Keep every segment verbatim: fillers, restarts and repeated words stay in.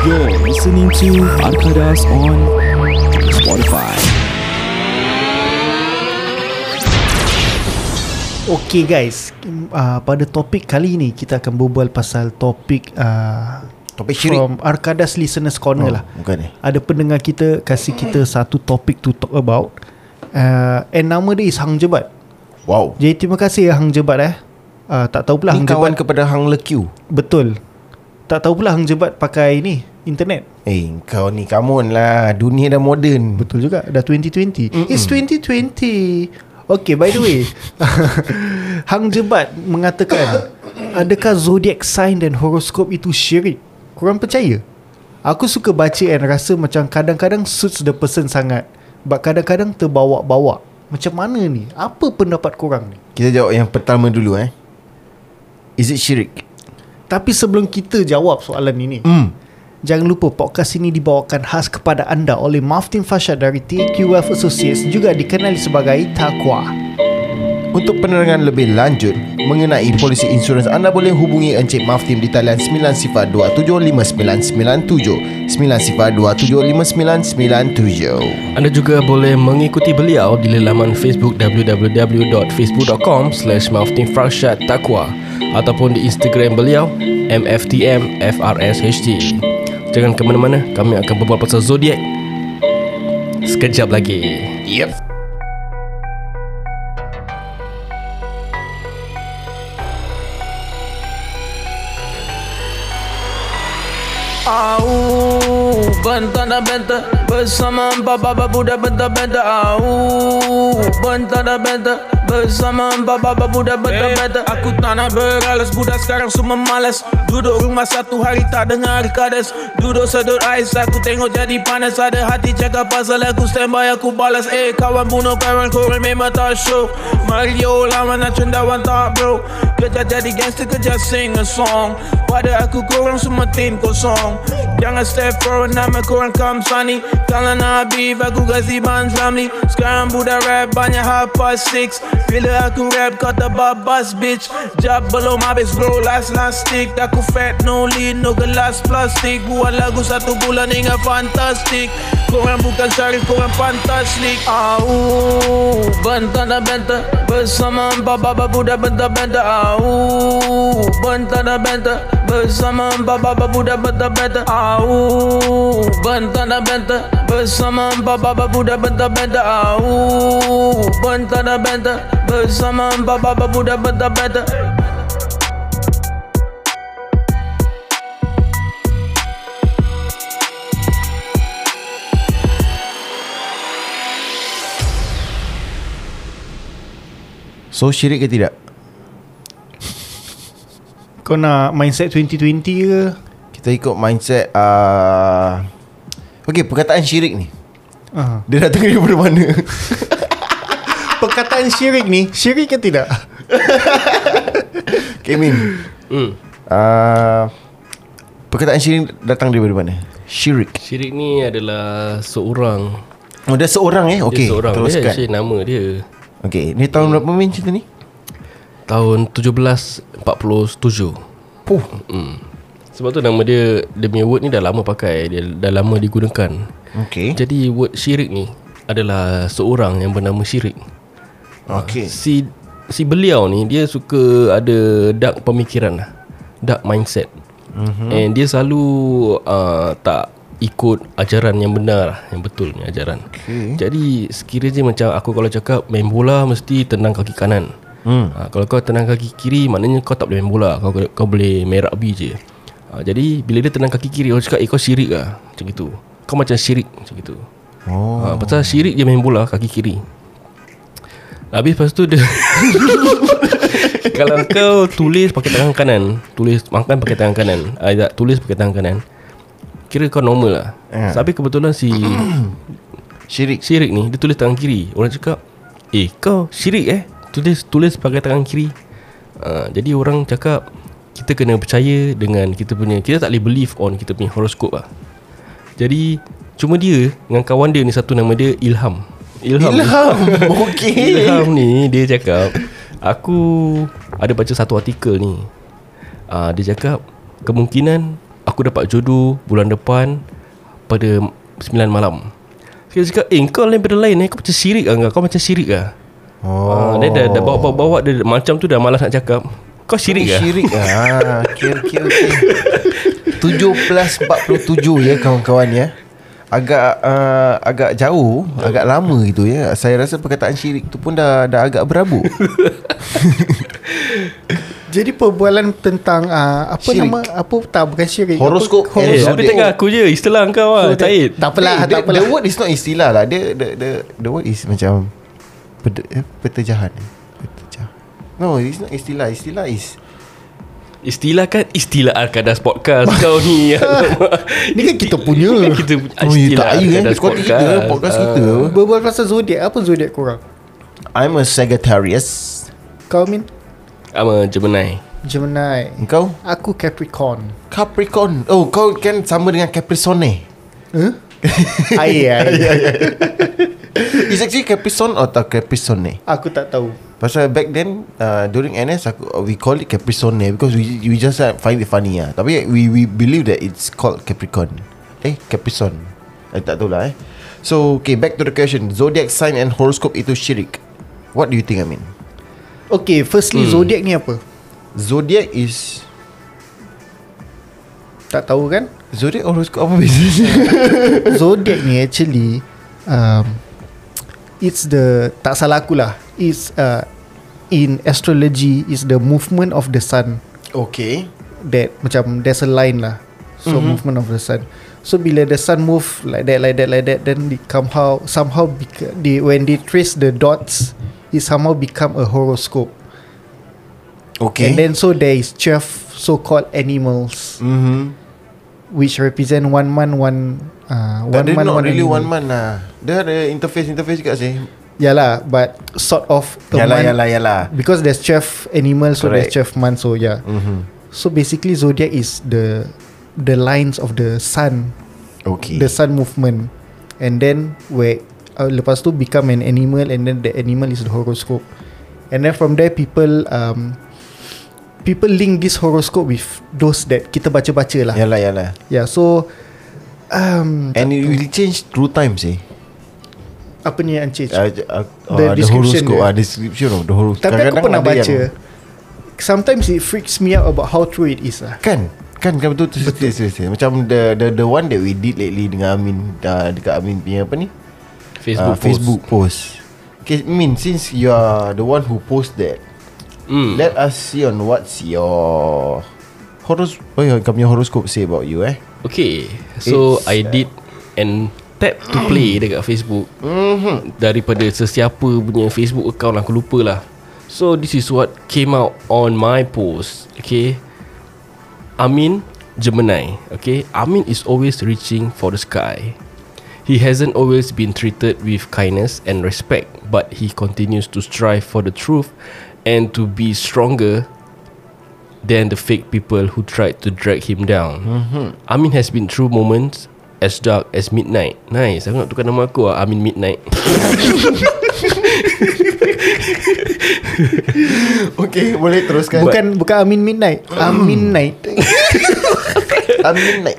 You're listening to Arkadas on Spotify. Okay guys, uh, pada topik kali ni kita akan berbual pasal topik uh, topik syirik from Arkadas Listeners Corner oh, lah. Bukan eh. Ada pendengar kita kasih kita satu topik to talk about, uh, and nama dia is Hang Jebat. Wow. Jadi terima kasih Hang Jebat eh. Uh, tak tahu pula Hang Jebat. Ni kawan kepada Hang Lekiu. Betul. Tak tahu pula Hang Jebat pakai ni internet. Eh kau ni, come on lah, dunia dah moden. Betul juga, dah twenty twenty. Mm-mm. It's twenty twenty. Okay, by the way, Hang Jebat mengatakan, adakah zodiac sign dan horoskop itu syirik? Korang percaya? Aku suka baca and rasa macam kadang-kadang suits the person sangat, but kadang-kadang terbawa-bawa. Macam mana ni? Apa pendapat korang ni? Kita jawab yang pertama dulu eh. Is it syirik? Tapi sebelum kita jawab soalan ini, mm. jangan lupa podcast ini dibawakan khas kepada anda oleh Maftim Farshad dari T Q F Associates, juga dikenali sebagai Takwa. Untuk penerangan lebih lanjut mengenai polisi insurans, anda boleh hubungi Encik Maftim di talian nine two seven five nine nine seven, nine two seven five nine nine seven. Anda juga boleh mengikuti beliau di laman Facebook w w w dot facebook dot com slash maftim farshad takwa ataupun di Instagram beliau M F T M F R S H T. Jangan ke mana-mana, kami akan berbual pasal zodiak sekejap lagi. Yep. Au Bentar dan bentar bersama empat baba budak bentar-bentar. Au Bentar dan bentar bersama empat baba budak bentar-bentar. Hey, aku tak nak beralas, budak sekarang semua malas. Duduk rumah satu hari tak dengar Arkadas. Duduk sedut ais, aku tengok jadi panas. Ada hati cakap pasal aku standby, aku balas. Eh hey, kawan bunuh kawan, korang memang tak show. Mario lawan nak cendawan tak bro. Kerja jadi gangster, kerja sing a song. Pada aku korang semua tim kosong. Jangan step forward, nama korang Kamsani. Kalau nak habib, aku kasih Ban Zamli. Sekarang budak rap banyak half past six. Bila aku rap kau terbabas bitch. Jab belum habis bro, last last stick. Aku fat, no lean, no gelas plastik. Buat lagu satu bulan hingga fantastik. Korang bukan syarif, korang fantastik. Au Bentar dan bentar bersama empat baba budak bentar-bentar. Au Bentar dan bentar bersama empat baba budak bentar-bentar. Au Bentar dan bentar bersama empat baba budak bentar-bentar. Au Bentar dan bentar bersama empat baba budak bentar-bentar. So syirik ke tidak? Kau nak mindset twenty twenty ke? Kita ikut mindset uh... Okay, perkataan syirik ni uh-huh. dia datang daripada mana? Perkataan syirik ni syirik ke tidak? Okay, Min mm. uh, perkataan syirik datang daripada mana? Syirik Syirik ni adalah seorang. Oh, dia seorang eh? Okay, dia seorang. Teruskan. Dia nama dia. Okay, ni tahun berapa Min cerita ni? Tahun tujuh belas empat puluh tujuh. Oh. Mm. Sebab tu nama dia, dia punya word ni dah lama pakai, dia dah lama digunakan. Okay. Jadi word syirik ni adalah seorang yang bernama syirik. Okay. Si si beliau ni dia suka ada dark pemikiran lah, dark mindset. Mm-hmm. And dia selalu uh, tak ikut ajaran yang benar, yang betul ni ajaran. Okay. Jadi sekiranya macam aku kalau cakap main bola mesti tenang kaki kanan. Hmm. Ha, kalau kau tenang kaki kiri, maknanya kau tak boleh main bola. Kau kau boleh main rugby je. Ha, jadi bila dia tenang kaki kiri, orang cakap eh kau syirik lah, macam gitu. Kau macam syirik macam gitu. Oh. Ha, pasal syirik je main bola kaki kiri. Habis lepas tu dia kalau kau tulis pakai tangan kanan, tulis makan pakai tangan kanan, ha, tak, tulis pakai tangan kanan, kira kau normal lah. Yeah. Tapi kebetulan si syirik syirik ni dia tulis tangan kiri. Orang cakap eh kau syirik eh, tulis tulis pakai tangan kiri. uh, Jadi orang cakap kita kena percaya dengan kita punya, kita tak boleh believe on kita punya horoskop lah. Jadi cuma dia dengan kawan dia ni, satu nama dia Ilham. Ilham, Ilham. Okay. Ilham ni dia cakap, aku ada baca satu artikel ni. uh, Dia cakap kemungkinan aku dapat jodoh bulan depan pada sembilan malam. Dia cakap, eh kau lain pada lain eh, kau macam sirik lah, kau macam sirik lah. Oh. Dia dah, dah bawa-bawa dia macam tu, dah malas nak cakap. Kau sirik lah. Sirik lah. Okay, okay, okay. tujuh belas empat puluh tujuh ya kawan-kawan ya. Agak uh, agak jauh, agak lama gitu ya. Saya rasa perkataan syirik tu pun dah dah agak berabuk. Jadi perbualan tentang uh, apa syirik. Nama apa tak bukan syirik. Horoskop. Eh, tapi tengah aku je istilah kau ah. So, Said. Tak apalah, hey, tak apalah. The word is not istilah lah. Dia the the, the word is macam peterjahan. Peterjahan. No, it's not istilah. Istilah is Istilah kan Istilah Arkadas Podcast. Kau ni ni kan kita punya, kita punya oh, Istilah tak Arkadas kan? Podcast kita, podcast uh. kita. Berbual pasal zodiak. Apa zodiak korang? I'm a Sagittarius. Kau Min? I'm a Gemini. Gemini. Kau? Aku Capricorn. Capricorn. Oh, kau kan sama dengan Capricorne. Huh? Air, air, air. Is actually Capricorn atau Capricorne? Aku tak tahu. Pasal back then uh, during N S aku, uh, we call it Capricorn because we we just uh, find it funny ah. Tapi we we believe that it's called Capricorn. Eh Capricorn. Eh tak tahu lah eh. So okay, back to the question. Zodiac sign and horoscope itu syirik. What do you think, Amin? Okay, firstly hmm. zodiac ni apa? Zodiac is tak tahu kan? Zodiac horoscope apa bezanya? Zodiac ni actually um, it's the tak salah aku lah. Is uh, in astrology is the movement of the sun. Okay. That macam there's a line lah. So mm-hmm. movement of the sun. So bila the sun move like that, like that, like that, then they somehow somehow beca- they when they trace the dots, it somehow become a horoscope. Okay. And then so there is twelve so-called animals, mm-hmm. which represent one man, one uh, one man, one really animal. One man lah. Dia ada interface interface kat sini. Yalah, but sort of yalah, yalah, yalah. Because there's twelve animals. Correct. So there's twelve months. So yeah, mm-hmm. So basically zodiac is the the lines of the sun. Okay. The sun movement. And then where uh, lepas tu become an animal. And then the animal is the horoscope. And then from there people um, people link this horoscope with those that kita baca-baca lah. Yalah, yalah. Yeah, so um, and it will change through time sih. Apa ni yang change? Uh, uh, uh, the, the description horoscope, uh, description of the horoscope. Tapi aku pernah baca yang... sometimes it freaks me out about how true it is lah. Kan? Kan, kan betul, betul. Betul, betul, betul. Macam the, the the one that we did lately dengan Amin uh, dekat Amin punya apa ni? Facebook, uh, post. Facebook post. Okay, Min, since you are the one who post that, mm. let us see on what's your horos- oh, your company horoscope say about you eh. Okay, so it's, I did uh, an tap to play dekat Facebook, mm-hmm. daripada sesiapa punya Facebook account, aku lupa lah. So this is what came out on my post. Okay, Amin Gemini. Okay, Amin is always reaching for the sky. He hasn't always been treated with kindness and respect, but he continues to strive for the truth and to be stronger than the fake people who tried to drag him down. Mm-hmm. Amin has been through moments as dark as midnight. Nice. Aku nak tukar nama aku lah, Amin Midnight. Okay, boleh teruskan. Bukan bukan Amin Midnight, Amin Night. Amin Night.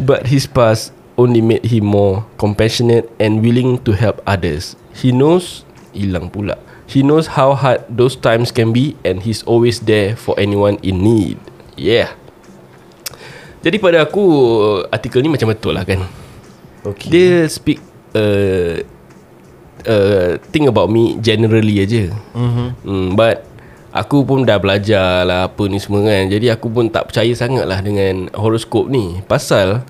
But his past only made him more compassionate and willing to help others. He knows Hilang pula He knows how hard those times can be, and he's always there for anyone in need. Yeah. Jadi pada aku artikel ni macam betul lah kan. Okay. Dia speak uh, uh, thing about me generally aja. Mm-hmm. Mm, but aku pun dah belajar lah apa ni semua kan. Jadi aku pun tak percaya sangat lah dengan horoskop ni. Pasal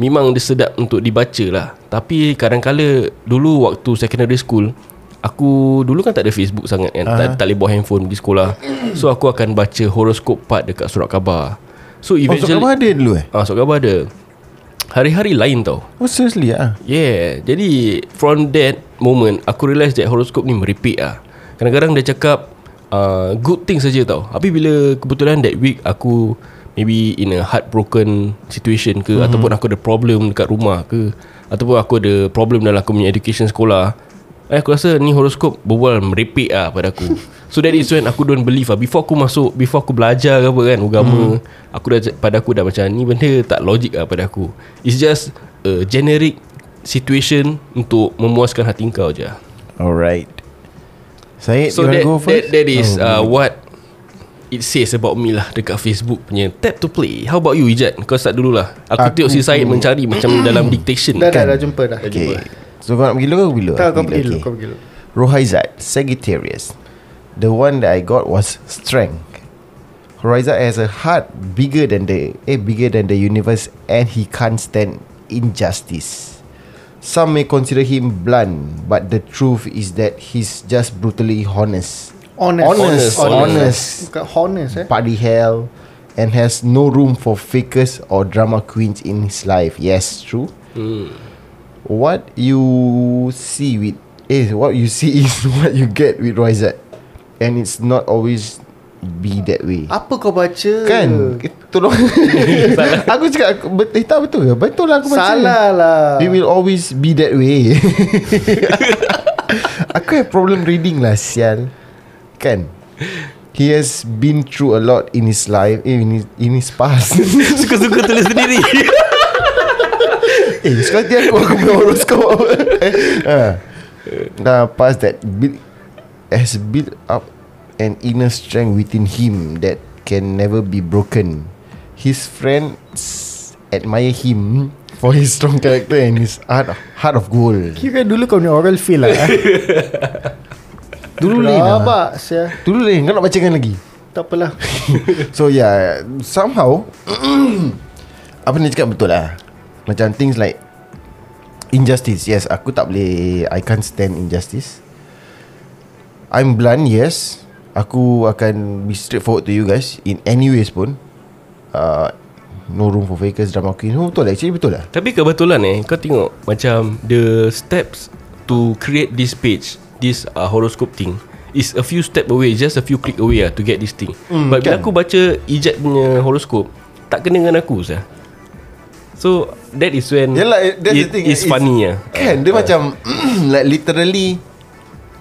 memang dia sedap untuk dibaca lah. Tapi kadang-kadang dulu waktu secondary school, aku dulu kan tak ada Facebook sangat kan. Uh-huh. Tak, tak boleh bawa handphone pergi sekolah. So aku akan baca horoskop part dekat surat khabar. So eventually, oh, surat khabar ada dulu eh? Ah, surat khabar ada. Hari-hari lain tau. Oh, seriously ah? Yeah. Jadi from that moment aku realise that horoscope ni meripik ah. Kadang-kadang dia cakap uh, good thing saja tau. Tapi bila kebetulan that week aku maybe in a heartbroken situation ke, mm-hmm. ataupun aku ada problem dekat rumah ke, ataupun aku ada problem dalam aku punya education sekolah, eh, aku rasa ni horoscope berbual meripik ah pada aku. So that is when aku don't believe lah. Before aku masuk, before aku belajar ke apa kan agama, hmm. aku dah, pada aku dah macam ni benda tak logik lah pada aku. It's just a generic situation untuk memuaskan hati kau je. Alright, Syed, so that, go first? that that is oh, uh, what it says about me lah dekat Facebook punya tap to play. How about you, Ijat? Kau start dulu lah. Aku, aku tengok si Syed mencari macam dalam dictation. Dah kan? dah dah jumpa dah. Okay, so kau nak pergi dulu ke aku dulu? Tak, kau pergi dulu. Okay. Rohaizad, Sagittarius. The one that I got was strength. Rohaizad has a heart bigger than the eh, bigger than the universe, and he can't stand injustice. Some may consider him blunt, but the truth is that he's just brutally honest. Honest, honest, honest, honest. honest. honest eh? Party hell, and has no room for fakers or drama queens in his life. Yes, true. Mm. What you see with eh, what you see is what you get with Rohaizad. And it's not always be that way. Apa kau baca? Kan? Tolong. Aku cakap aku, eh, tak betul ke? Betul lah aku baca. Salah lah. It will always be that way. Aku have problem reading lah, sial. Kan? He has been through a lot in his life, eh, in, his, in his past. Suka-suka tulis sendiri. Eh, sekarang dia aku, aku punya horoskop. Ha. Dah past that bit, has built up an inner strength within him that can never be broken. His friends admire him for his strong character and his heart of, heart of gold. Kira dulu kau punya oral feel lah. Dulu lain lah. Dulu lain. Kau nak bacakan lagi? Tak apalah. So yeah, somehow apa ni cakap betul lah. Macam things like injustice. Yes, aku tak boleh, I can't stand injustice. I'm blunt, yes. Aku akan be straightforward to you guys in any ways pun. uh, No room for fakers, drama queen. Oh, betul lah, actually betul lah. Tapi kebetulan eh, kau tengok macam the steps to create this page, this uh, horoscope thing, is a few step away, just a few click away lah to get this thing. mm, But kan? Bila aku baca Ijat punya horoscope, tak kena dengan aku sah. So that is when yalah, it, the thing, is it's funny lah. Kan dia uh, macam like literally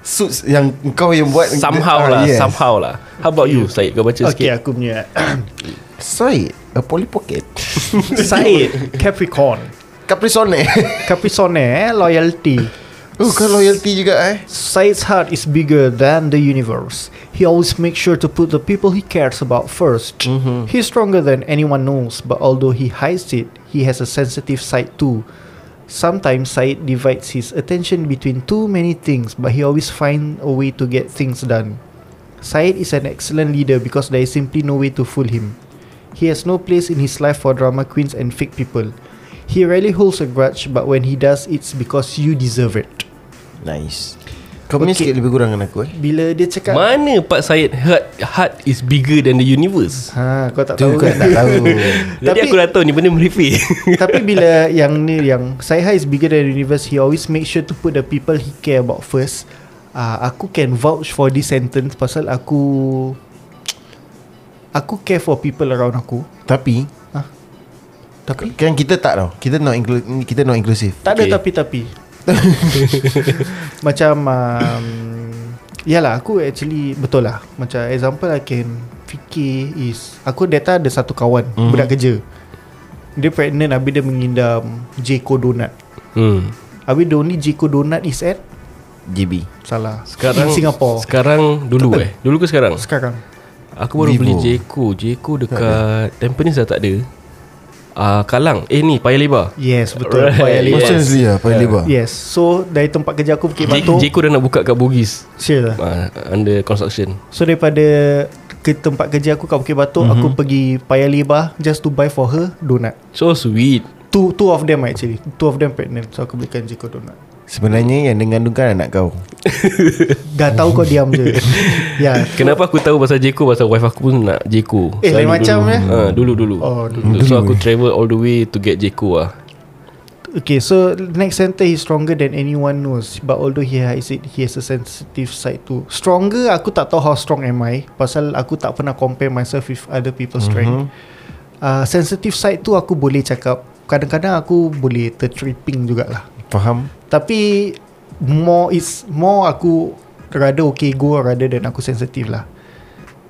suits yang kau yang buat somehow lah, uh, yes. somehow lah. How about you, Syed? Kau baca okay, sikit. Okay, aku punya Syed, a Polly Pocket. Syed, Capricorn. Capricorn eh Capricorn eh loyalty. Oh, kau loyalty juga eh. Syed's heart is bigger than the universe. He always makes sure to put the people he cares about first. Mm-hmm. He's stronger than anyone knows, but although he hides it, he has a sensitive side too. Sometimes Syed divides his attention between too many things, but he always finds a way to get things done. Syed is an excellent leader because there is simply no way to fool him. He has no place in his life for drama queens and fake people. He rarely holds a grudge, but when he does, it's because you deserve it. Nice. Kau punya sikit lebih kurang dengan aku eh. Bila dia cakap mana part Syed heart, heart is bigger than the universe. Ha, kau tak tahu. Kau tak tahu. Jadi aku dah tahu ni benda merepek. Tapi bila yang ni, yang Syed heart is bigger than the universe, he always make sure to put the people he care about first. uh, Aku can vouch for this sentence pasal aku Aku care for people around aku. Tapi ha? Tapi kan kita tak tahu. Kita not, inclu- kita not inclusive. Tak okay. ada tapi-tapi. Macam um, yalah, aku actually betul lah. Macam example I can fikir is, aku data ada satu kawan, mm-hmm. budak kerja. Dia pregnant, habis dia mengidam J Co Donut. Hmm. Habis the only J Co Donut is at J B. Salah. Sekarang in Singapore. Sekarang dulu Tentang. eh. Dulu ke sekarang? Sekarang. Aku baru Vivo. beli J Co. J Co dekat Tampines dah tak ada. Uh, Kalang Eh ni Paya Lebar. Yes, betul, right. Paya Lebar. Yes. Yeah, Paya Lebar. Yes. So dari tempat kerja aku Bukit Batok, J Co dah nak buka kat Bugis. Sure lah. uh, Under construction. So daripada ke tempat kerja aku kat Bukit Batok, mm-hmm. aku pergi Paya Lebar just to buy for her donut. So sweet. Two two of them actually. Two of them pregnant. So aku belikan J Co donut. Sebenarnya yang mengandungkan anak kau. Dah tahu kau diam je. Ya. Kenapa aku tahu pasal J Co? Pasal wife aku pun nak J Co. Eh, lain macam eh. Ha, dulu-dulu. Oh, dulu. So aku travel all the way to get J Co lah. Okay, so next center, he's stronger than anyone knows, but although he has it, he has a sensitive side too. Stronger, aku tak tahu how strong am I, pasal aku tak pernah compare myself with other people's strength. Mm-hmm. Uh, sensitive side tu aku boleh cakap. Kadang-kadang aku boleh tertripping jugalah. Faham. Tapi more is more aku rather okay go rather than aku sensitive lah.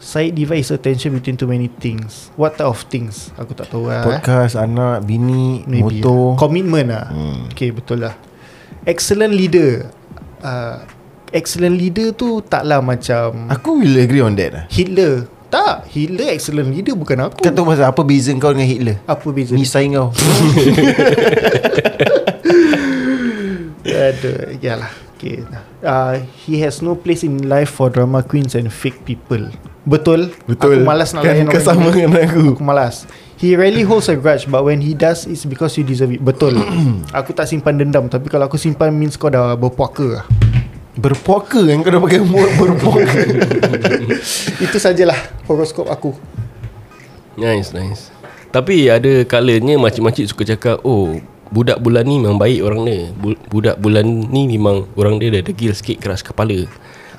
Said divides attention between too many things. What type of things? Aku tak tahu lah. Podcast, eh? anak, bini, maybe motor, commitment lah. hmm. Okay, betul lah. Excellent leader. uh, Excellent leader tu taklah macam, aku will agree on that lah. Hitler. Tak, Hitler excellent leader bukan aku. Kau tahu pasal apa beza kau dengan Hitler? Apa beza? Misai kau. Aduh, yalah. Okay. uh, He has no place in life for drama queens and fake people. Betul, betul. Aku malas nak layan orang. Sama dengan aku. Aku malas. He rarely holds a grudge, but when he does, it's because you deserve it. Betul. Aku tak simpan dendam, tapi kalau aku simpan, means kau dah berpuaka. Berpuaka yang kau dah pakai umur berpuaka. Itu sajalah horoskop aku. Nice, nice. Tapi ada kalanya makcik-makcik suka cakap, oh, budak bulan ni memang baik orang dia. Budak bulan ni memang orang dia dah degil sikit, keras kepala.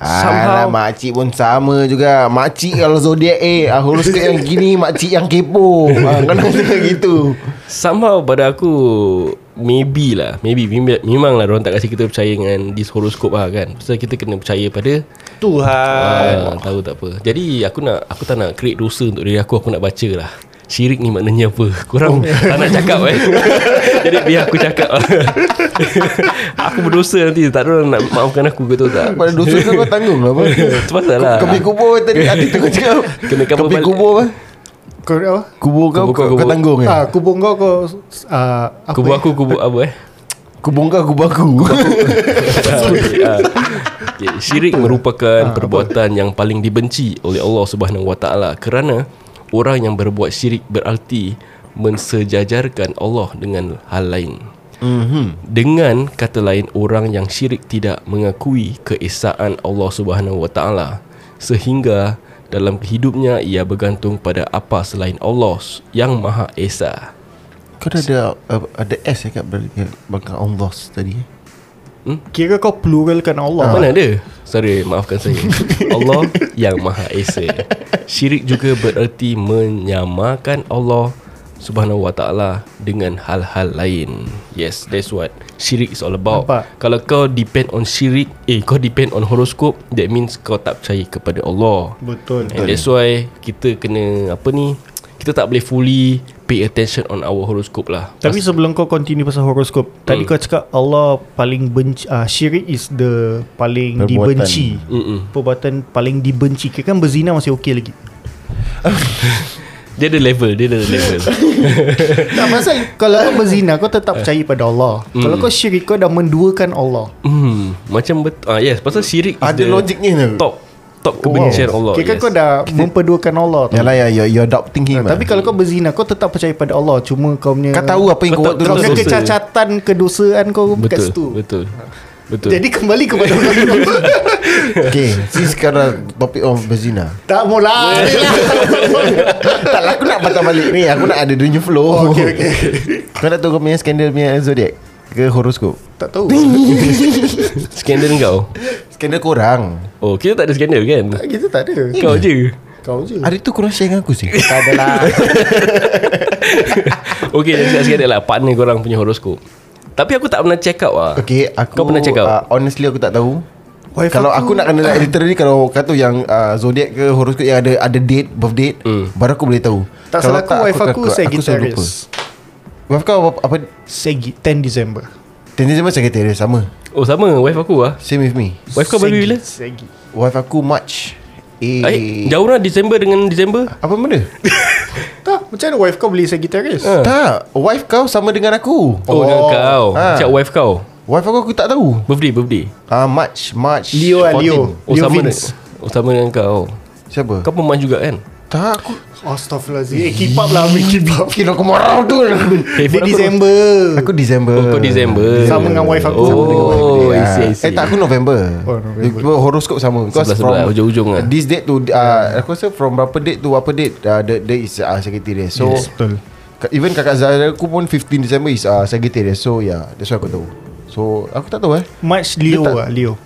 Alah, makcik pun sama juga. Makcik kalau zodiak eh, horoskop yang gini, makcik yang kepo. Kadang-kadang macam gitu. Somehow pada aku, maybe lah, maybe memang lah orang tak kasi kita percaya dengan this horoskop lah kan. Sebab kita kena percaya pada Tuhan. ah, Tahu tak apa. Jadi aku nak, aku tak nak create dosa untuk diri aku. Aku nak baca lah syirik ni maknanya apa. Korang oh. tak nak cakap eh. Jadi biar aku cakap lah. Aku berdosa nanti. Tak ada orang nak maafkan aku, betul tak? Pada dosa kau tanggung lah. Itu pasal lah Kepi kubur tadi. Adik tengok cakap Kepi kubur apa? Kau apa? Kubur kau, kau, kau tanggung eh? Ah, kubur kau kau uh, kubur aku, kubur apa eh? Kubur kau, kubur aku. Syirik merupakan perbuatan yang paling dibenci oleh Allah Subhanahu Wa Taala, kerana orang yang berbuat syirik berarti mensejajarkan Allah dengan hal lain. Mm-hmm. Dengan kata lain, orang yang syirik tidak mengakui keesaan Allah Subhanahu Wa Taala, sehingga dalam hidupnya ia bergantung pada apa selain Allah yang Maha Esa. Kau dah ada uh, ada S ya kat belakang Allah tadi. Hmm? Kira kau pluralkan Allah. Mana ada? Sorry, maafkan saya. Allah yang Maha Esa. Syirik juga bererti menyamakan Allah Subhanahu Wa Ta'ala dengan hal-hal lain. Yes, that's what syirik is all about. Nampak? Kalau kau depend on syirik, eh kau depend on horoskop, that means kau tak percaya kepada Allah. Betul. And that's why kita kena apa ni, kita tak boleh fully pay attention on our horoscope lah. Tapi Pas- sebelum kau continue pasal horoscope, mm. tadi kau cakap Allah paling benci, uh, syirik is the paling perbuatan dibenci. Mm-mm. Perbuatan paling dibenci. Kira kan berzina masih okey lagi. Dia ada level, dia ada level. Tak pasal kalau kau berzina, kau tetap percaya pada Allah. Mm. Kalau kau syirik, kau dah menduakan Allah. Mm. Macam betul. Ah yes, pasal syirik is ada the logiknya top. Top kebencian oh, Allah. Kira yes. kau dah kita memperduakan Allah. Yalah ya, you, you adopting him. Nah, lah. Tapi kalau kau berzina, kau tetap percaya pada Allah. Cuma kau punya, kau tahu apa yang betul, kau buat. Kau punya kecacatan, kedosaan kau kat situ. Betul, betul. Jadi kembali kepada Allah. Okay, since sekarang topik of berzina. Tak mula. Tak lah, aku nak patah balik ni. Aku nak ada dunia flow. Okay, okay. Kau nak tahu kau punya skandal punya zodiac ke horoskop? Tak tahu. Skandal kau? Skandal korang. Oh, kita tak ada skandal kan? Tak, kita tak ada. Kau je. Kau je. Hari tu korang share dengan aku sih. Tak ada lah. Okay, jadi skandal lah partner korang punya horoskop. Tapi aku tak pernah check out lah. Okay, aku, kau pernah check out? Uh, honestly aku tak tahu. Wife kalau aku, aku nak kena uh, literally kalau kata tu yang uh, zodiac ke horoskop yang ada ada date, birth date, mm. baru aku boleh tahu. Tak salah aku, wife aku Sagittarius. Wife kau apa? apa? Segi, tenth December. tenth December Sagittarius sama. Oh sama, wife aku lah. Same with me. Wife kau baru bila? Segi. Wife aku March. Eh, Ay, jauh lah December dengan December. Apa benda? Tak, macam mana wife kau beli Sagittarius? Ha. Tak, wife kau sama dengan aku. Oh, oh dengan kau. Ha. Macam wife kau. Wife aku aku tak tahu. Birthday, birthday. Ah, March, March. Leo lah, Leo. Oh, Leo sama dengan, oh sama dengan kau. Siapa? Kau pemain juga kan? Tak, aku astaghfirullahalazim. Eh, keep up lah, keep up. Kira aku marah tu. Dia Disember. Aku Disember. Oh, kau Disember. Sama dengan wife aku. Oh, I see, I see. Eh, tak, aku November. Oh, November. Horoskop sama. Sebelah-sebelah, hujung-hujung lah. This date tu, uh, aku rasa from berapa date tu, apa date, uh, the date is uh, Sagittarius. So, yes, betul. Even kakak Zara aku pun fifteenth December is uh, Sagittarius. So, yeah, that's what aku tahu. So, aku tak tahu eh. March Leo lah, Leo.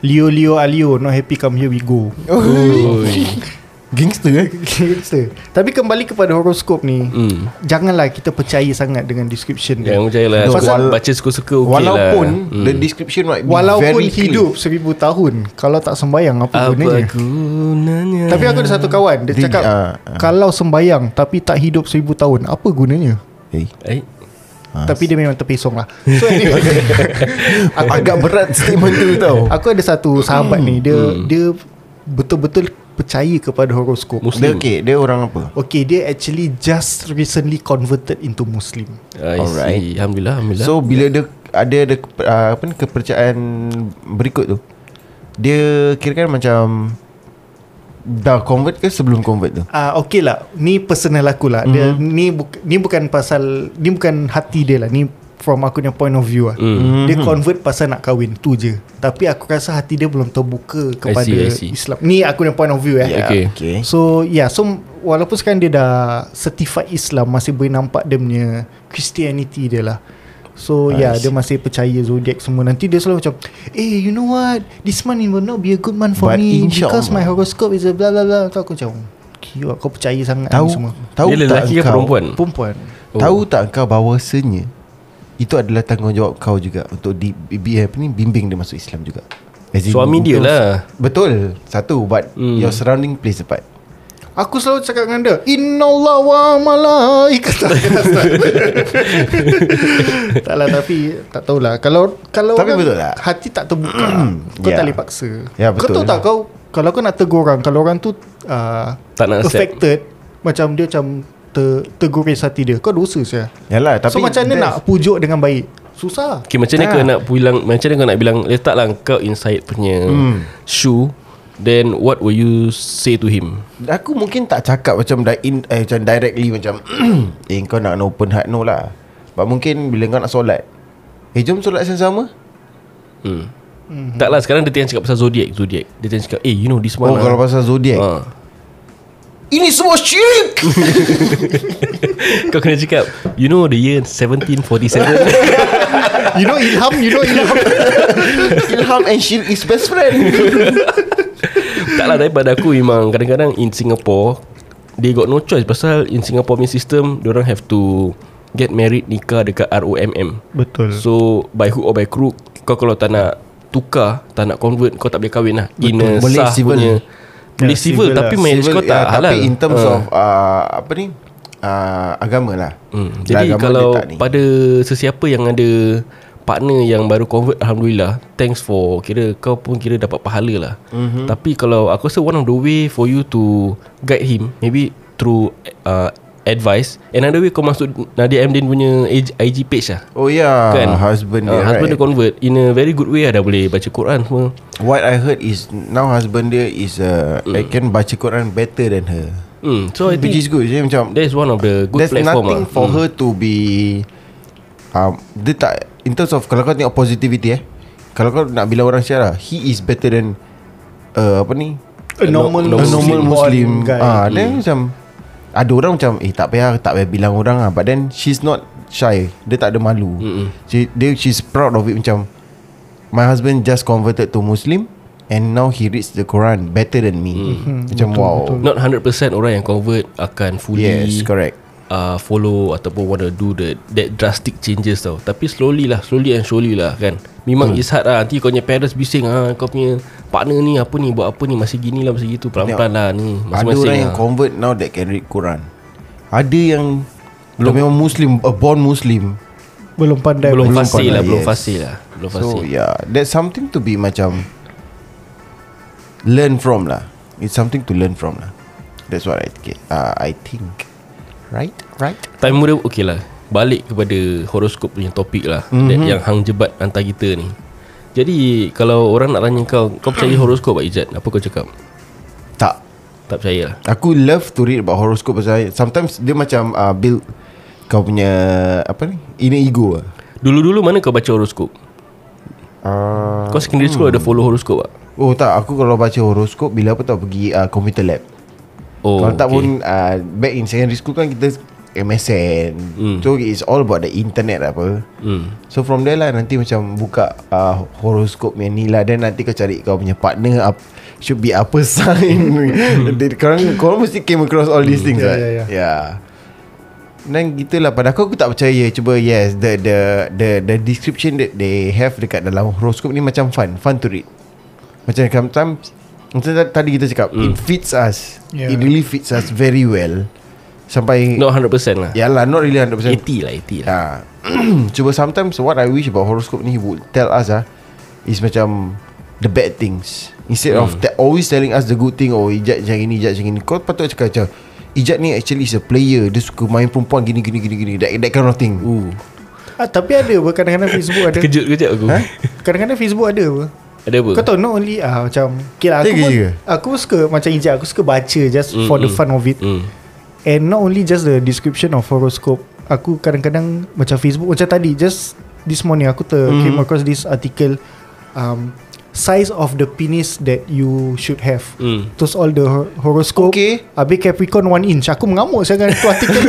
Leo, Leo, Leo. Not happy, come here we go. Oh, Gangster eh? Gangster. Tapi kembali kepada horoskop ni, mm. janganlah kita percaya sangat dengan description. Jangan percaya lah, baca suka-suka okey lah. Walaupun mm. the description might be walaupun very hidup clear. Seribu tahun, kalau tak sembayang apa, apa gunanya? gunanya Tapi aku ada satu kawan, dia cakap uh, uh. kalau sembayang tapi tak hidup seribu tahun, apa gunanya? Eh hey. hey. Ha, tapi dia memang terpesong lah. So anyway, aku agak berat statement tu tau. Aku ada satu sahabat hmm. ni, Dia hmm. dia betul-betul percaya kepada horoskop. Muslim. Dia okay, dia orang apa? Okay, dia actually just recently converted into Muslim. Alright, Alhamdulillah, Alhamdulillah. So bila dia ada, ada uh, apa ni, kepercayaan berikut tu, dia kira kan macam dah convert ke sebelum convert tu? Ah, uh, okey lah. Ni personal aku lah. Mm-hmm. Dia, ni, bu- ni bukan pasal, ni bukan hati dia lah. Ni from aku punya point of view lah. Mm-hmm. Dia convert pasal nak kahwin tu je. Tapi aku rasa hati dia belum terbuka kepada I see, I see. Islam. Ni aku punya point of view eh. Yeah, okay. okay. So yeah, so walaupun sekarang dia dah certified Islam, masih boleh nampak dia punya Christianity dia lah. So ya yeah, dia masih percaya zodiac semua. Nanti dia selalu macam, eh you know what, this month will not be a good month for but me because my horoscope is a blah blah blah. So aku macam, kira kau percaya sangat tahu, semua. Tahu dia tak lelaki ke perempuan? Perempuan oh. Tahu tak kau bahawasanya itu adalah tanggungjawab kau juga untuk di, B, apa ni, bimbing dia masuk Islam juga. As suami dia lah. Betul. Satu, but hmm. your surrounding plays a part. Aku selalu cakap dengan dia, Innallah wa malaikata. Tak lah, tapi tak tahulah. Kalau kalau tapi betul lah, hati tak terbuka, kau yeah. tak boleh paksa yeah, betul. Kau tahu tak kau, kalau kau nak tegur orang, kalau orang tu uh, tak nak affected accept. Macam dia macam ter, tergores hati dia, kau dosa saya. Yalah, tapi so macam mana nak pujuk dengan baik? Susah. Okay, macam mana ha. kau nak bilang, macam mana kau nak bilang, letaklah kau inside punya hmm. shoe, then what will you say to him? Aku mungkin tak cakap macam, di, eh, macam directly macam eh kau nak open heart, no lah. But mungkin bila kau nak solat, eh jom solat sama-sama. hmm. mm-hmm. Tak lah, sekarang dia tengah cakap pasal zodiac. Zodiac dia tengah cakap, eh you know this one. Oh lah, kalau pasal zodiac ha. ini semua syirik. Kau kena cakap, you know the year seventeen forty-seven. You know Ilham, you know Ilham. Ilham and she is best friend. Taklah, tapi pada aku memang kadang-kadang in Singapore they got no choice, pasal in Singapore punya system diorang have to get married, nikah dekat R O M M. Betul. So by hook or by crook, kau kalau tak nak tukar, tak nak convert, kau tak boleh kahwin lah. Betul. In a boleh sah civil punya, boleh yeah, civil, civil tapi lah. Marriage civil, kau tak ya, halal. Tapi in terms uh. of uh, apa ni, Uh, agama lah. hmm. Jadi agama kalau pada sesiapa yang ada partner yang baru convert, Alhamdulillah, thanks for, kira kau pun kira dapat pahala lah. mm-hmm. Tapi kalau aku rasa one of the way for you to guide him, maybe through uh, advice. Another way, kau masuk Nadia M Din punya I G page lah. Oh yeah, kan? Husband dia uh, husband right? dia convert in a very good way lah. Dah boleh baca Quran semua. What I heard is now husband dia is uh, mm. I can baca Quran better than her. Mm, so I think which is good. Jadi macam that is one of the good platform. There's nothing lah for mm. her to be um, dia tak, in terms of, kalau kau tengok positivity eh, kalau kau nak bila orang share lah, he is better than uh, apa ni, a normal, a normal Muslim, Muslim. Muslim. Ah, mm. Dia macam, ada orang macam, eh tak payah, tak payah bilang orang lah. But then she's not shy, dia tak ada malu. mm-hmm. She, dia, she's proud of it. Macam, my husband just converted to Muslim and now he reads the Quran better than me. mm. Macam betul, wow betul. Not one hundred percent orang yang convert akan fully yes, correct. Uh, follow ataupun want to do the, that drastic changes tau. Tapi slowly lah, slowly and slowly lah kan. Memang hmm. is hard lah. Nanti kau punya parents bising, ah, kau punya partner ni apa ni, buat apa ni, masih gini lah, masih gitu. Pelan-pelan lah ni, masing-masing. Ada orang lah yang convert now that can read Quran. Ada yang belum, memang Muslim, a born Muslim, belum pandai, belum fasih lah, yes. Belum fasih lah, belum fasih. So yeah, that's something to be macam learn from lah. It's something to learn from lah. That's what I think. Uh, I think. Right, right. Time muda okey lah. Balik kepada horoskop punya topik lah. Mm-hmm. That yang hang jebat hantar kita ni. Jadi kalau orang nak tanya kau, kau percaya horoskop tak Ijat? Apa kau cakap? Tak. Tak percaya lah. Aku love to read about horoskop pasal sometimes dia macam uh, build kau punya apa ni, inner ego lah. Dulu-dulu mana kau baca horoskop? Uh, kau secondary hmm. school ada follow horoskop tak? Oh tak, aku kalau baca horoskop bila apa tau, pergi uh, computer lab. Oh, kalau tak okay. pun uh, back in secondary school kan kita M S N. mm. So it's all about the internet apa. mm. So from there lah nanti macam buka uh, horoskop yang ni lah. Then nanti kau cari kau punya partner up, should be apa sign. They, korang, korang mesti came across all these things, yeah, right? Yeah, yeah. yeah. Dan gitulah, pada aku, aku tak percaya. Cuba yes, the the the the description that they have dekat dalam horoscope ni macam fun, fun to read. Macam sometimes, macam tadi kita cakap, mm. it fits us. Yeah. It really fits us very well. Sampai not one hundred percent lah. Yalah, not really one hundred percent. eighty lah, eighty lah. Ha. Cuba sometimes what I wish about horoscope ni would tell us ah is macam the bad things instead mm. of te- always telling us the good thing. Oh, Ijat macam ini, Ijat macam ini. Kau patut cakap macam Ijat ni actually is a player. Dia suka main perempuan gini gini gini gini. That, that kind of thing. Ooh. Ah, tapi ada apa, kadang-kadang Facebook ada. Kejut-kejut aku. Ha? Kadang-kadang Facebook ada apa? Ada apa? Kau tahu not only ah macam okay lah, aku pun, aku suka macam Ijat, aku suka baca just mm, for mm, the fun of it. Mm. And not only just the description of horoscope. Aku kadang-kadang macam Facebook macam tadi, just this morning aku ter- mm. came across this article um size of the penis that you should have. mm. Terus all the hor- horoscope okay. Habis Capricorn one inch. Aku mengamuk saya dengan tu artikel.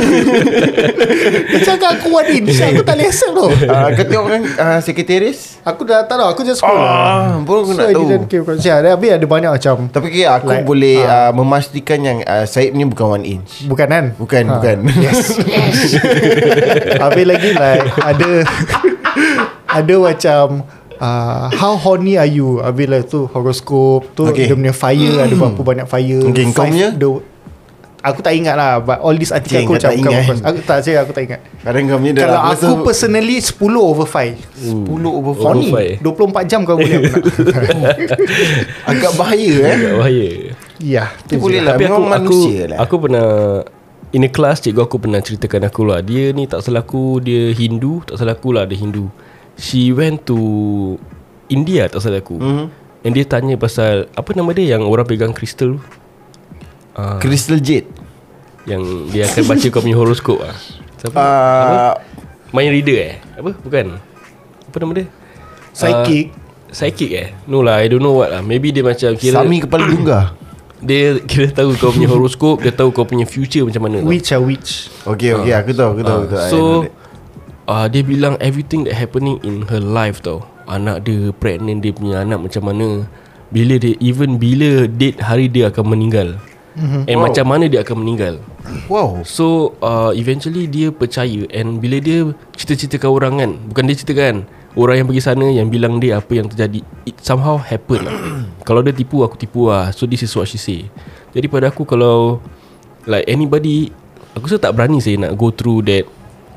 Cakap aku one inch, aku tak boleh accept tau. uh, Kau tengok kan uh, sekretaris. Aku dah tak tahu, aku just scroll ah, lah. Baru aku so nak tahu ya, habis ada banyak macam. Tapi okay, aku like, boleh uh, uh, memastikan yang uh, Said ni bukan one inch. Bukan kan? Bukan ha. bukan. Yes. Habis lagi like ada ada macam Uh, how horny are you? Habis lah tu horoscope tu, okay. Dia punya fire, mm. ada berapa banyak fire, okay, five, the, aku tak ingat lah. But all this article aku macam bukan, bukan, aku tak saya aku tak ingat. Kalau aku personally ten over five. Ten over five horny twenty-four jam kau boleh. Agak bahaya eh. Agak bahaya. Ya, tu boleh lah. Tapi aku, aku, lah. aku pernah in a class, cikgu aku pernah ceritakan aku lah. Dia ni tak salah aku, dia Hindu. Tak salah aku lah, dia Hindu. She went to India tak salah aku. Mm-hmm. And dia tanya pasal apa nama dia yang orang pegang kristal tu? Uh, Crystal Jade. Yang dia akan baca kau punya horoskop ah. Siapa? Uh, Mind reader eh? Apa? Bukan. Apa nama dia? Psychic. Uh, psychic eh? No lah, I don't know what lah. Maybe dia macam kira Sami kepala dungga. Dia kira tahu kau punya horoskop, dia tahu kau punya future macam mana. Which ah which. Okay okay, uh, aku tahu, aku tahu, uh, aku tahu. So Uh, dia bilang everything that happening in her life tau. Anak dia pregnant, dia punya anak macam mana, bila dia, even bila date hari dia akan meninggal, mm-hmm. and wow. macam mana dia akan meninggal. Wow. So uh, eventually dia percaya. And bila dia cerita-ceritakan orang kan, bukan dia ceritakan, orang yang pergi sana yang bilang dia apa yang terjadi, it somehow happen lah. Kalau dia tipu, aku tipu lah. So this is what she say. Jadi pada aku kalau like anybody, aku rasa tak berani saya nak go through that.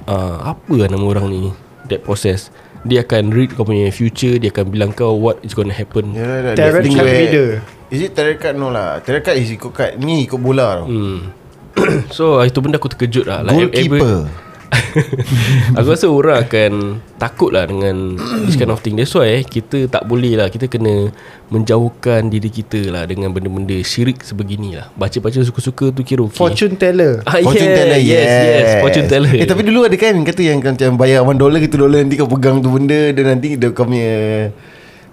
Uh, apa lah nama orang ni, that process. Dia akan read kau punya future, dia akan bilang kau what is going to happen. Yeah, right, right. Tarot card reader. Is it tarot card? No lah, tarot card is ikut card. Ni ikut bola tau. hmm. So itu benda aku terkejut lah. Goalkeeper. Aku rasa orang akan takut lah dengan this kind of thing. That's why eh, kita tak boleh lah, kita kena menjauhkan diri kita lah dengan benda-benda syirik sebegini lah. Baca-baca suka-suka tu kira okay. Fortune teller. ah, Fortune yeah, teller. Yes, yes, yes. Fortune teller. Eh tapi dulu ada kan kata yang macam bayar one dollar gitu, dollar nanti kau pegang tu benda, dan nanti dia kau punya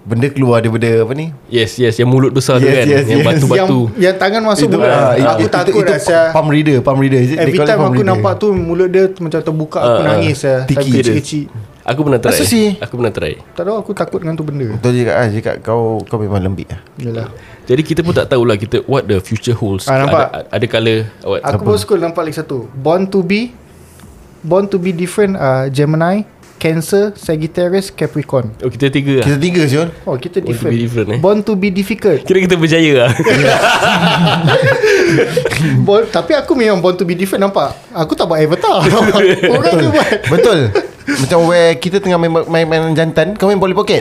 benda keluar daripada apa ni? Yes, yes. Yang mulut besar yes, tu kan? Yes, yang yes. batu-batu. Yang, yang tangan masuk mulut. Ah, ah, aku takut lah. Itu palm reader. Palm reader. Every time aku reader. nampak tu, mulut dia macam terbuka. Aku ah, nangis lah. Tiki kecil. Aku pernah try. Masa si? Aku pernah try. Tak tahu, aku takut dengan tu benda. Betul je ah, cakap kau, kau memang lembik lah. Yalah. Jadi kita pun tak tahulah kita what the future holds. Ah, nampak? Ada, ada color. What? Aku pun suka nampak lagi satu. Born to be. Born to be different. Uh, Gemini. Cancer, Sagittarius, Capricorn. Oh, kita tiga lah. Kita tiga, Sion. Oh, kita different. Born to be different eh. Born to be difficult. Kira kita berjaya lah. Born, tapi aku memang born to be different, nampak? Aku tak buat avatar. Orang tu buat. Betul. Macam where kita tengah main, main, main jantan, kau main Polly Pocket.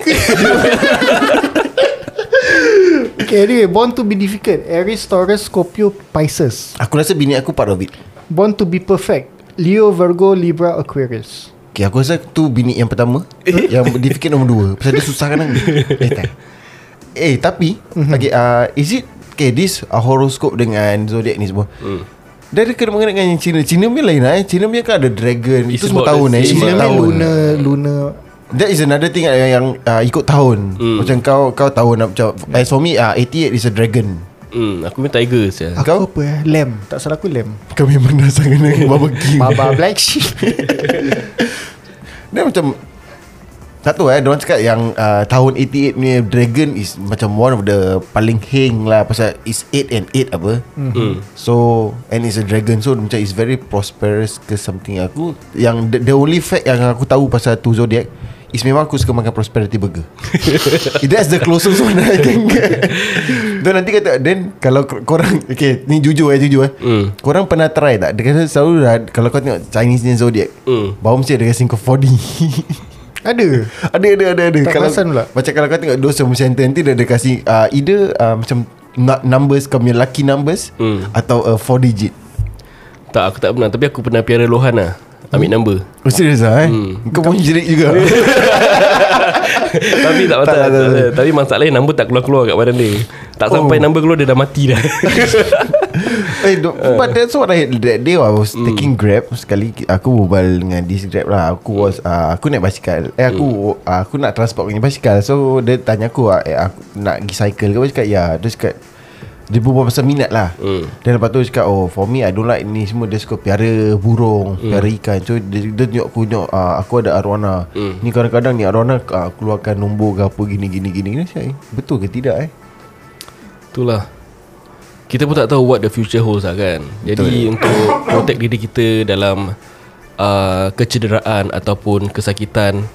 Okay, anyway. Born to be difficult. Aries, Taurus, Scorpio, Pisces. Aku rasa bini aku part of it. Born to be perfect. Leo, Virgo, Libra, Aquarius. Okay, aku rasa tu bini yang pertama. Yang difficult nombor dua. Pasal dia susah kadang. Eh, eh tapi mm-hmm. okay, uh, is it okay, this uh, horoscope dengan zodiac ni semua mm. dia ada kena mengenai dengan Cina. Cina punya lain lah eh. Cina punya kan ada dragon. It's itu semua tahun eh. Cina punya luna, luna. That is another thing yang, yang uh, ikut tahun. mm. Macam kau kau tahun macam, as for me uh, eighty-eight is a dragon. Hmm, aku memang tiger saja. Kau apa eh? Lamb. Tak salah aku lamb. Kau memang rasa kena baba king. Baba black sheep. Dia macam Satu eh, diorang cakap yang uh, tahun lapan lapan punya Dragon is macam one of the paling heng lah, pasal is eight and eight apa. Mm-hmm. So and it's a dragon, so macam is very prosperous ke something. Aku yang the, the only fact yang aku tahu pasal tu zodiac is memang aku suka makan prosperity burger. That's the closest one I can get. Then nanti kata, then kalau korang, okay ni jujur eh, jujur eh, mm. korang pernah try tak? Dia kata selalu dah, kalau kau tengok Chinese ni zodiac, mm. baru mesti ada kasi kau four D. Ada Ada ada ada, ada. Tak perasan pula. Macam kalau kau tengok dosa center, nanti dia ada kasi uh, either uh, macam numbers, kau punya lucky numbers, mm. atau uh, four digit. Tak, aku tak pernah. Tapi aku pernah piara Lohan lah, ambil number. Oh serius lah eh, mm. kau pun jerit juga. Tapi tak patah. Tapi masalahnya number tak keluar-keluar kat badan dia. Tak sampai oh. number keluar, dia dah mati dah. Hey, do, but that's what I, that day I was mm. taking Grab. Sekali aku berbual dengan this Grab lah. Aku was uh, aku naik basikal. Eh aku mm. uh, aku nak transport punya basikal. So dia tanya aku, eh, aku nak pergi cycle ke? Aku cakap ya. Dia cakap, dia berbual pasal minat lah. mm. Dan lepas tu dia cakap, oh for me I don't like ni semua. Dia suka piara burung, mm. piara ikan. So dia, dia tunjuk aku, tunjuk uh, aku ada arwana. mm. Ni kadang-kadang ni arwana uh, keluarkan nombor ke apa, gini-gini gini. Saya, betul ke tidak eh? Itulah, kita pun tak tahu what the future holds lah kan. Jadi betul. Untuk protect diri kita dalam uh, kecederaan ataupun kesakitan,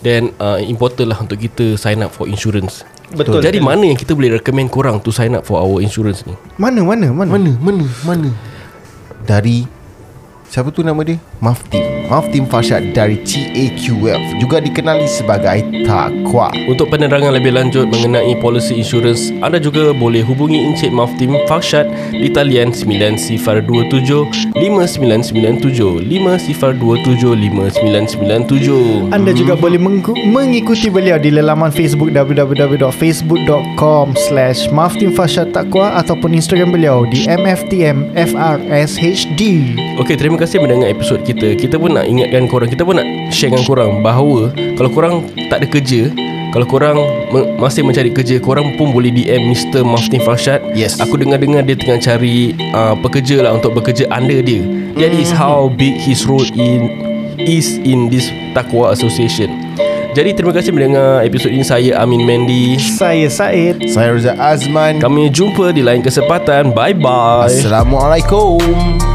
then uh, important lah untuk kita sign up for insurance. Betul. Jadi betul. Mana yang kita boleh recommend korang to sign up for our insurance ni? Mana mana mana mana mana mana? Dari siapa tu nama dia? Maftim. Maftuh Farshad dari T Q F, juga dikenali sebagai Takwa. Untuk penerangan lebih lanjut mengenai polisi insurans, anda juga boleh hubungi Encik Maftuh Farshad di talian sembilan kosong dua tujuh lima sembilan sembilan tujuh lima kosong dua tujuh lima sembilan sembilan tujuh. Anda juga boleh meng- mengikuti beliau di laman Facebook double-u double-u double-u dot facebook dot com slash Maftuh Farshad Takwa ataupun Instagram beliau di M F T M F R S H D. Okey, terima Terima kasih mendengar episod kita. Kita pun nak ingatkan korang, kita pun nak share dengan korang bahawa kalau korang tak ada kerja, kalau korang me- masih mencari kerja, korang pun boleh D M Mister Maftuh Farshad. Yes. Aku dengar-dengar dia tengah cari uh, pekerja lah untuk bekerja under dia. That mm-hmm. is how big his role in is in this Takwa Association. Jadi terima kasih mendengar episod ini. Saya Amin Mendy. Saya Said. Saya Rohaizad Azman. Kami jumpa di lain kesempatan. Bye-bye. Assalamualaikum.